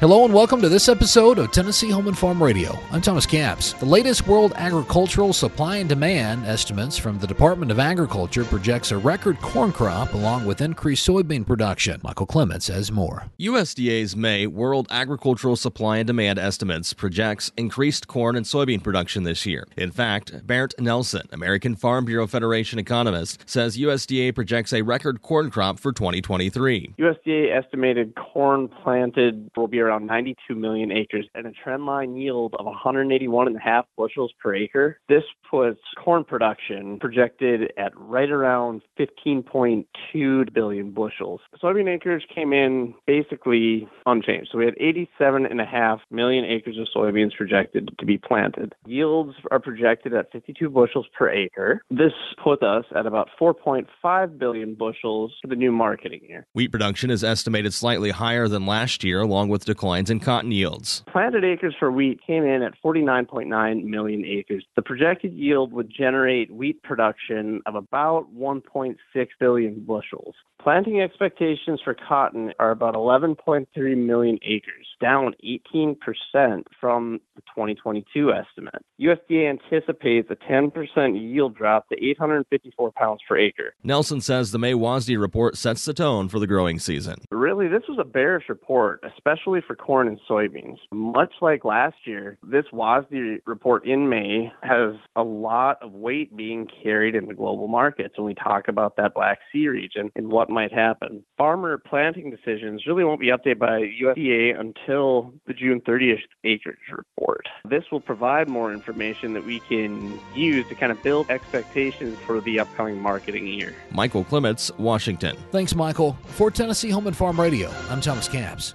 Hello and welcome to this episode of Tennessee Home and Farm Radio. I'm Thomas Capps. The latest World Agricultural Supply and Demand Estimates from the Department of Agriculture projects a record corn crop along with increased soybean production. Michael Clements has more. USDA's May World Agricultural Supply and Demand Estimates projects increased corn and soybean production this year. In fact, Bernt Nelson, American Farm Bureau Federation economist, says USDA projects a record corn crop for 2023. USDA estimated corn planted will be around 92 million acres and a trendline yield of 181.5 bushels per acre. This puts corn production projected at right around 15.2 billion bushels. Soybean acres came in basically unchanged. So we had 87.5 million acres of soybeans projected to be planted. Yields are projected at 52 bushels per acre. This puts us at about 4.5 billion bushels for the new marketing year. Wheat production is estimated slightly higher than last year, along with declines in cotton yields. Planted acres for wheat came in at 49.9 million acres. The projected yield would generate wheat production of about 1.6 billion bushels. Planting expectations for cotton are about 11.3 million acres, down 18% from the 2022 estimate. USDA anticipates a 10% yield drop to 854 pounds per acre. Nelson says the May WASDE report sets the tone for the growing season. Really, this was a bearish report, especially for corn and soybeans. Much like last year, this WASDE report in May has a lot of weight being carried in the global markets when we talk about that Black Sea region and what might happen. Farmer planting decisions really won't be updated by USDA until the June 30th acreage report. This will provide more information that we can use to kind of build expectations for the upcoming marketing year. Michael Clements, Washington. Thanks, Michael. For Tennessee Home and Farm Radio, I'm Thomas Capps.